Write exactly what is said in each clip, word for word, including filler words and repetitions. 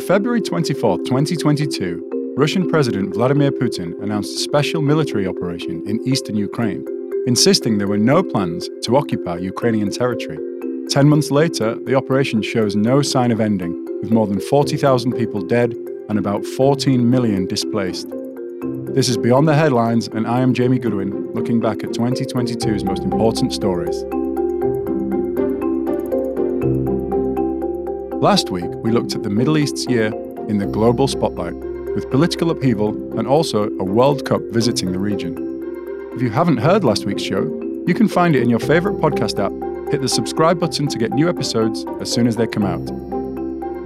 On February twenty-fourth, twenty twenty-two, Russian President Vladimir Putin announced a special military operation in eastern Ukraine, insisting there were no plans to occupy Ukrainian territory. Ten months later, the operation shows no sign of ending, with more than forty thousand people dead and about fourteen million displaced. This is Beyond the Headlines, and I am Jamie Goodwin, looking back at twenty twenty-two's most important stories. Last week, we looked at the Middle East's year in the global spotlight, with political upheaval and also a World Cup visiting the region. If you haven't heard last week's show, you can find it in your favourite podcast app. Hit the subscribe button to get new episodes as soon as they come out.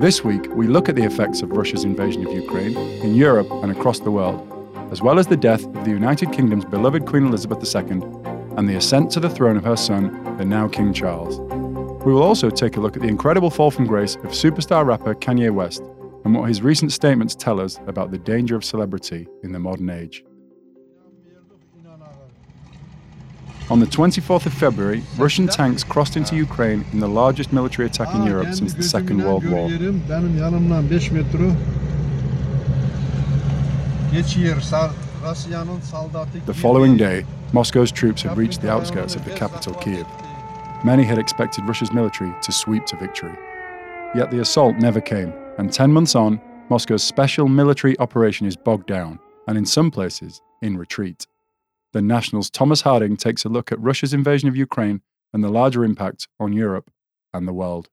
This week, we look at the effects of Russia's invasion of Ukraine in Europe and across the world, as well as the death of the United Kingdom's beloved Queen Elizabeth the Second and the ascent to the throne of her son, the now King Charles. We will also take a look at the incredible fall from grace of superstar rapper Kanye West and what his recent statements tell us about the danger of celebrity in the modern age. On the twenty-fourth of February, Russian tanks crossed into Ukraine in the largest military attack in Europe since the Second World War. The following day, Moscow's troops had reached the outskirts of the capital, Kyiv. Many had expected Russia's military to sweep to victory. Yet the assault never came, and ten months on, Moscow's special military operation is bogged down, and in some places, in retreat. The National's Thomas Harding takes a look at Russia's invasion of Ukraine and the larger impact on Europe and the world.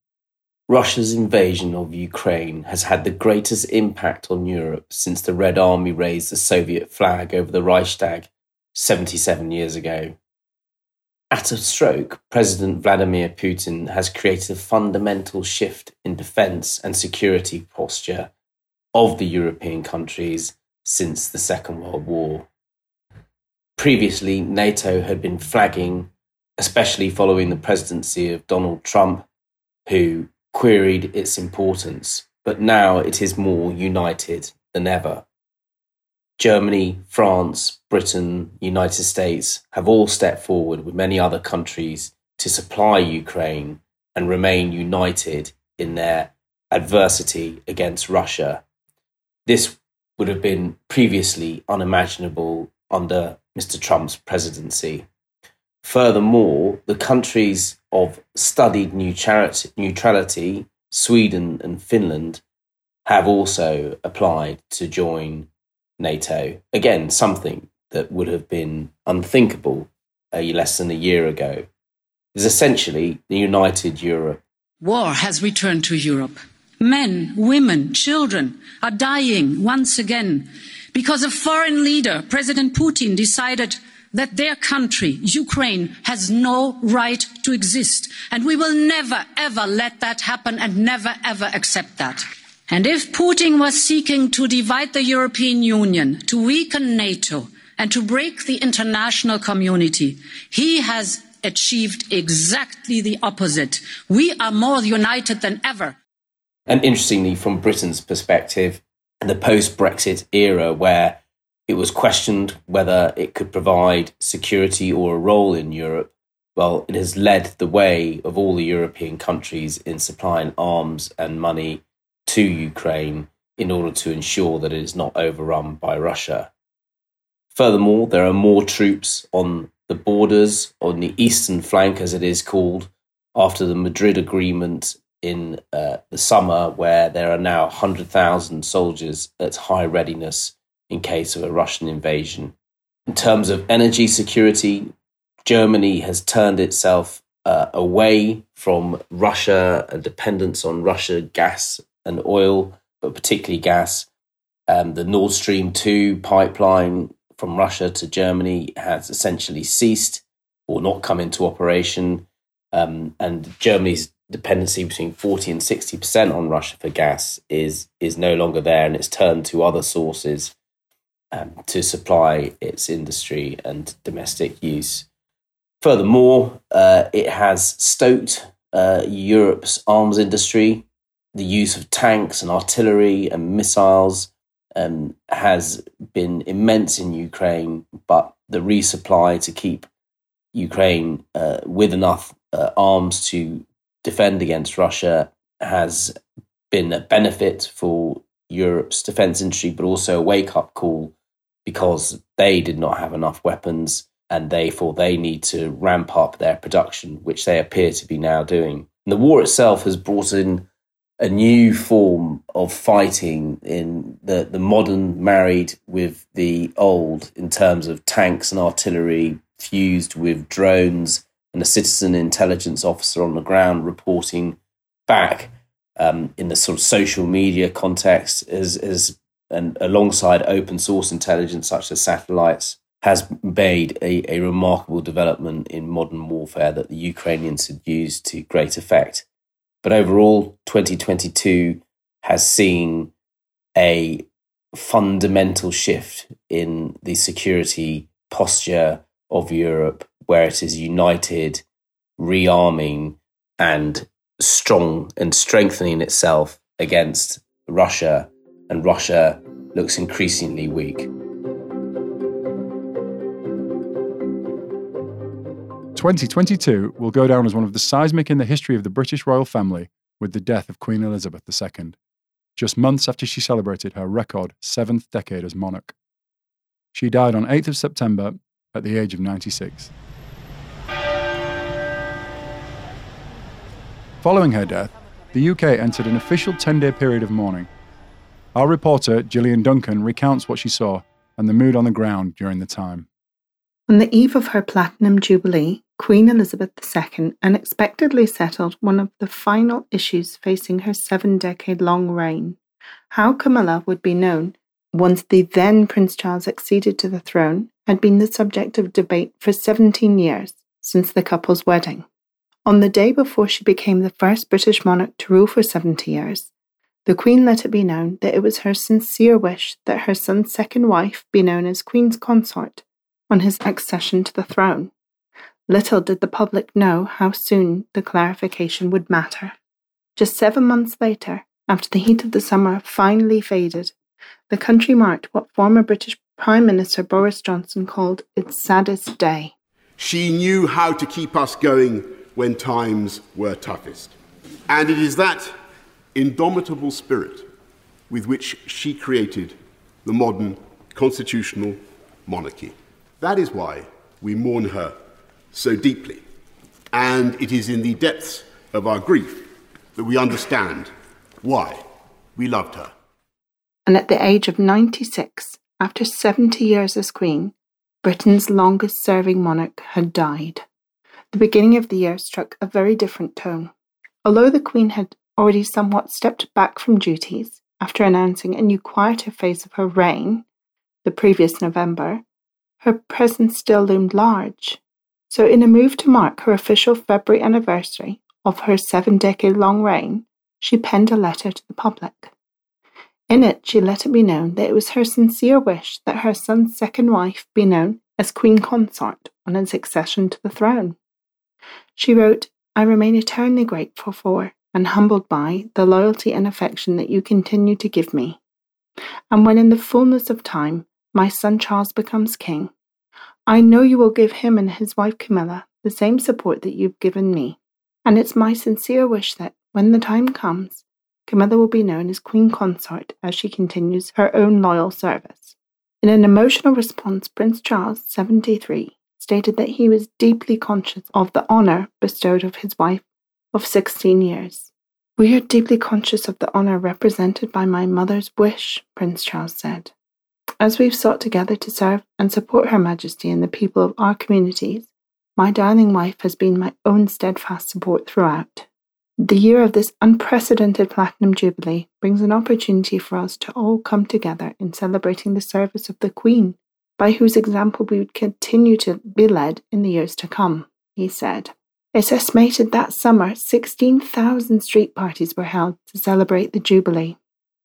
Russia's invasion of Ukraine has had the greatest impact on Europe since the Red Army raised the Soviet flag over the Reichstag seventy-seven years ago. At a stroke, President Vladimir Putin has created a fundamental shift in defence and security posture of the European countries since the Second World War. Previously, NATO had been flagging, especially following the presidency of Donald Trump, who queried its importance, but now it is more united than ever. Germany, France, Britain, United States have all stepped forward with many other countries to supply Ukraine and remain united in their adversity against Russia. This would have been previously unimaginable under Mister Trump's presidency. Furthermore, the countries of studied neutrality, Sweden and Finland, have also applied to join NATO. Again, something that would have been unthinkable uh, less than a year ago. Is essentially the united Europe. War has returned to Europe. Men, women, children are dying once again because a foreign leader, President Putin, decided that their country, Ukraine, has no right to exist. And we will never, ever let that happen and never, ever accept that. And if Putin was seeking to divide the European Union, to weaken NATO and to break the international community, he has achieved exactly the opposite. We are more united than ever. And interestingly, from Britain's perspective, the post-Brexit era, where it was questioned whether it could provide security or a role in Europe, well, it has led the way of all the European countries in supplying arms and money to Ukraine in order to ensure that it is not overrun by Russia. Furthermore, there are more troops on the borders, on the eastern flank, as it is called, after the Madrid Agreement in uh, the summer, where there are now one hundred thousand soldiers at high readiness in case of a Russian invasion. In terms of energy security, Germany has turned itself uh, away from Russia and dependence on Russia gas and oil, but particularly gas. Um, the Nord Stream two pipeline from Russia to Germany has essentially ceased or not come into operation, um, and Germany's dependency between forty and sixty percent on Russia for gas is is no longer there, and it's turned to other sources um, to supply its industry and domestic use. Furthermore, uh, it has stoked uh, Europe's arms industry. The use of tanks and artillery and missiles um, has been immense in Ukraine, but the resupply to keep Ukraine uh, with enough uh, arms to defend against Russia has been a benefit for Europe's defence industry, but also a wake-up call because they did not have enough weapons and therefore they need to ramp up their production, which they appear to be now doing. And the war itself has brought in a new form of fighting in the, the modern married with the old in terms of tanks and artillery fused with drones and a citizen intelligence officer on the ground reporting back um, in the sort of social media context as, as and alongside open source intelligence such as satellites has made a, a remarkable development in modern warfare that the Ukrainians had used to great effect. But overall, twenty twenty-two has seen a fundamental shift in the security posture of Europe, where it is united, rearming, and strong and strengthening itself against Russia, and Russia looks increasingly weak. twenty twenty-two will go down as one of the seismic in the history of the British royal family with the death of Queen Elizabeth the Second, just months after she celebrated her record seventh decade as monarch. She died on eighth of September at the age of ninety-six. Following her death, the U K entered an official ten-day period of mourning. Our reporter, Gillian Duncan, recounts what she saw and the mood on the ground during the time. On the eve of her Platinum Jubilee, Queen Elizabeth the Second unexpectedly settled one of the final issues facing her seven-decade-long reign, how Camilla would be known once the then Prince Charles acceded to the throne had been the subject of debate for seventeen years since the couple's wedding. On the day before she became the first British monarch to rule for seventy years, the Queen let it be known that it was her sincere wish that her son's second wife be known as Queen's Consort on his accession to the throne. Little did the public know how soon the clarification would matter. Just seven months later, after the heat of the summer finally faded, the country marked what former British Prime Minister Boris Johnson called its saddest day. She knew how to keep us going when times were toughest. And it is that indomitable spirit with which she created the modern constitutional monarchy. That is why we mourn her so deeply, and it is in the depths of our grief that we understand why we loved her. And at the age of ninety-six, after seventy years as Queen, Britain's longest-serving monarch had died. The beginning of the year struck a very different tone. Although the Queen had already somewhat stepped back from duties after announcing a new quieter phase of her reign the previous November, her presence still loomed large. So in a move to mark her official February anniversary of her seven-decade-long reign, she penned a letter to the public. In it, she let it be known that it was her sincere wish that her son's second wife be known as Queen Consort on his accession to the throne. She wrote, "I remain eternally grateful for and humbled by the loyalty and affection that you continue to give me. And when in the fullness of time, my son Charles becomes king, I know you will give him and his wife Camilla the same support that you've given me, and it's my sincere wish that, when the time comes, Camilla will be known as Queen Consort as she continues her own loyal service." In an emotional response, Prince Charles, seventy-three, stated that he was deeply conscious of the honour bestowed of his wife of sixteen years. "We are deeply conscious of the honour represented by my mother's wish," Prince Charles said. "As we've sought together to serve and support Her Majesty and the people of our communities, my darling wife has been my own steadfast support throughout. The year of this unprecedented Platinum Jubilee brings an opportunity for us to all come together in celebrating the service of the Queen, by whose example we would continue to be led in the years to come," he said. It's estimated that summer sixteen thousand street parties were held to celebrate the Jubilee,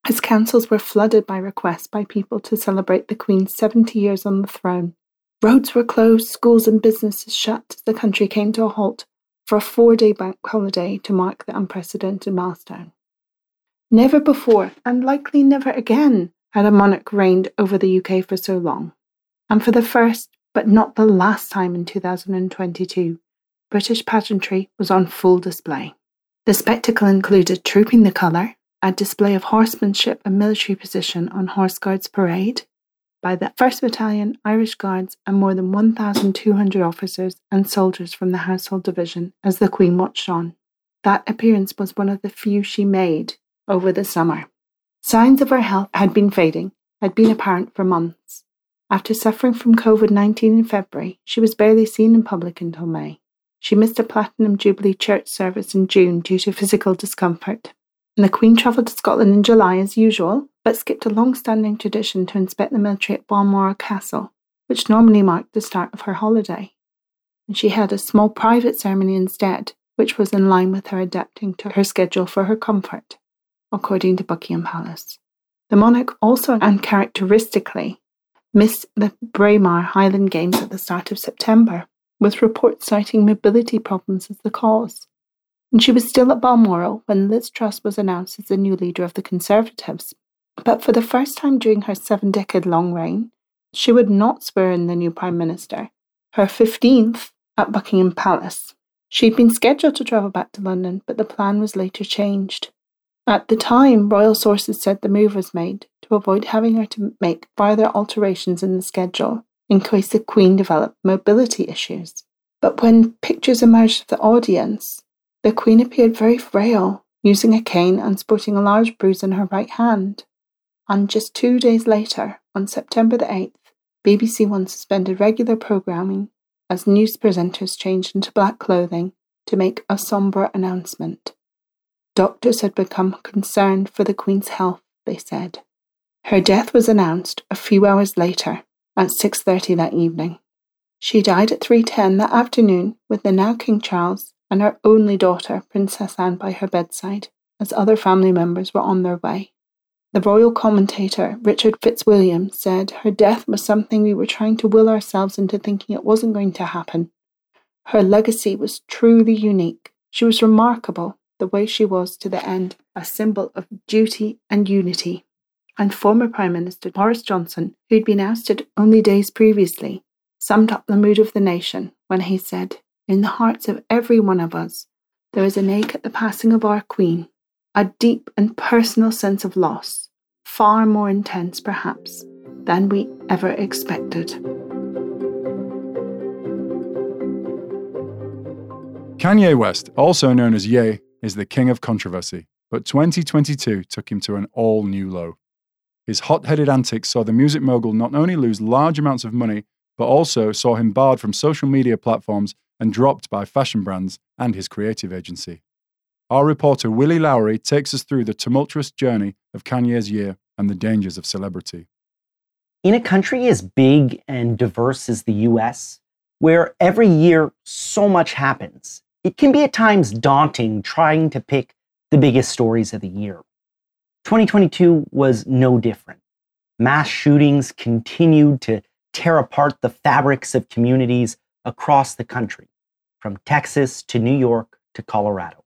as councils were flooded by requests by people to celebrate the Queen's seventy years on the throne. Roads were closed, schools and businesses shut as the country came to a halt for a four-day bank holiday to mark the unprecedented milestone. Never before, and likely never again, had a monarch reigned over the U K for so long. And for the first, but not the last time in two thousand twenty-two, British pageantry was on full display. The spectacle included Trooping the Colour, a display of horsemanship and military position on Horse Guards Parade by the first Battalion, Irish Guards, and more than one thousand two hundred officers and soldiers from the Household Division as the Queen watched on. That appearance was one of the few she made over the summer. Signs of her health had been fading, had been apparent for months. After suffering from covid nineteen in February, she was barely seen in public until May. She missed a Platinum Jubilee church service in June due to physical discomfort. And the Queen travelled to Scotland in July as usual, but skipped a long-standing tradition to inspect the military at Balmoral Castle, which normally marked the start of her holiday. And she held a small private ceremony instead, which was in line with her adapting to her schedule for her comfort, according to Buckingham Palace. The monarch also uncharacteristically missed the Braemar Highland Games at the start of September, with reports citing mobility problems as the cause. And she was still at Balmoral when Liz Truss was announced as the new leader of the Conservatives. But for the first time during her seven-decade-long reign, she would not swear in the new Prime Minister, her fifteenth at Buckingham Palace. She'd been scheduled to travel back to London, but the plan was later changed. At the time, royal sources said the move was made to avoid having her to make further alterations in the schedule in case the Queen developed mobility issues. But when pictures emerged of the audience, the Queen appeared very frail, using a cane and sporting a large bruise on her right hand. And just two days later, on September the eighth, B B C One suspended regular programming as news presenters changed into black clothing to make a sombre announcement. Doctors had become concerned for the Queen's health, they said. Her death was announced a few hours later, at six thirty that evening. She died at three ten that afternoon with the now King Charles and her only daughter, Princess Anne, by her bedside, as other family members were on their way. The royal commentator, Richard Fitzwilliam, said her death was something we were trying to will ourselves into thinking it wasn't going to happen. Her legacy was truly unique. She was remarkable, the way she was to the end, a symbol of duty and unity. And former Prime Minister Boris Johnson, who'd been ousted only days previously, summed up the mood of the nation when he said, "In the hearts of every one of us, there is an ache at the passing of our Queen, a deep and personal sense of loss, far more intense perhaps than we ever expected." Kanye West, also known as Ye, is the king of controversy, but twenty twenty-two took him to an all-new low. His hot-headed antics saw the music mogul not only lose large amounts of money, but also saw him barred from social media platforms and dropped by fashion brands and his creative agency. Our reporter Willie Lowry takes us through the tumultuous journey of Kanye's year and the dangers of celebrity. In a country as big and diverse as the U S, where every year so much happens, it can be at times daunting trying to pick the biggest stories of the year. twenty twenty-two was no different. Mass shootings continued to tear apart the fabrics of communities across the country, from Texas to New York to Colorado.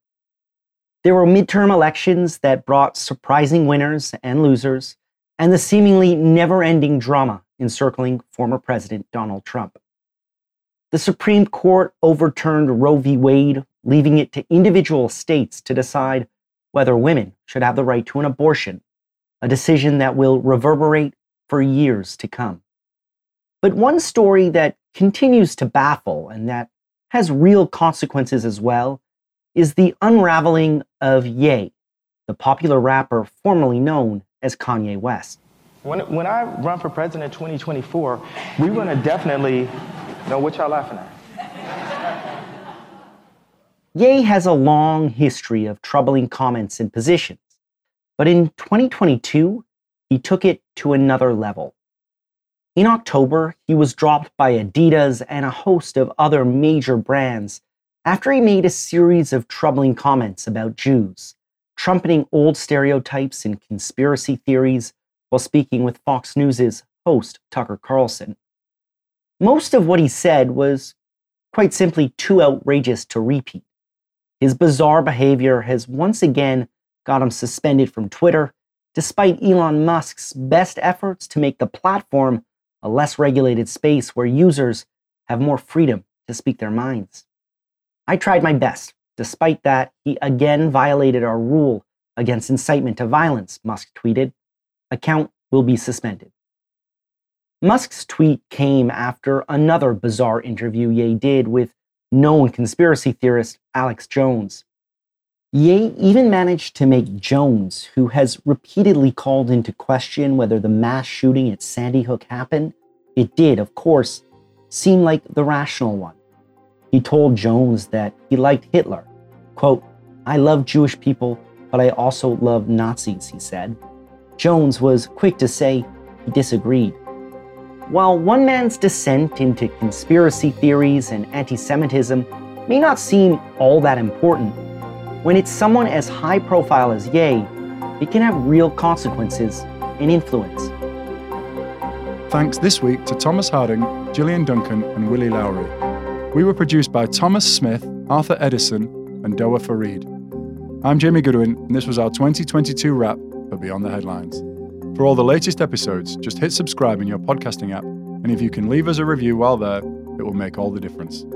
There were midterm elections that brought surprising winners and losers, and the seemingly never-ending drama encircling former President Donald Trump. The Supreme Court overturned Roe v. Wade, leaving it to individual states to decide whether women should have the right to an abortion, a decision that will reverberate for years to come. But one story that continues to baffle and that has real consequences as well is the unraveling of Ye, the popular rapper formerly known as Kanye West. When, when I run for president twenty twenty-four, we're going to definitely know what y'all laughing at. Ye has a long history of troubling comments and positions, but in twenty twenty-two, he took it to another level. In October, he was dropped by Adidas and a host of other major brands after he made a series of troubling comments about Jews, trumpeting old stereotypes and conspiracy theories while speaking with Fox News's host, Tucker Carlson. Most of what he said was quite simply too outrageous to repeat. His bizarre behavior has once again got him suspended from Twitter, despite Elon Musk's best efforts to make the platform a less regulated space where users have more freedom to speak their minds. I tried my best. Despite that, he again violated our rule against incitement to violence, Musk tweeted. Account will be suspended. Musk's tweet came after another bizarre interview Ye did with known conspiracy theorist Alex Jones. Ye even managed to make Jones, who has repeatedly called into question whether the mass shooting at Sandy Hook happened, it did, of course, seem like the rational one. He told Jones that he liked Hitler. Quote, I love Jewish people, but I also love Nazis, he said. Jones was quick to say he disagreed. While one man's descent into conspiracy theories and anti-Semitism may not seem all that important, when it's someone as high-profile as Ye, it can have real consequences and influence. Thanks this week to Thomas Harding, Gillian Duncan, and Willie Lowry. We were produced by Thomas Smith, Arthur Edison, and Doa Farid. I'm Jamie Goodwin, and this was our twenty twenty-two wrap for Beyond the Headlines. For all the latest episodes, just hit subscribe in your podcasting app, and if you can leave us a review while there, it will make all the difference.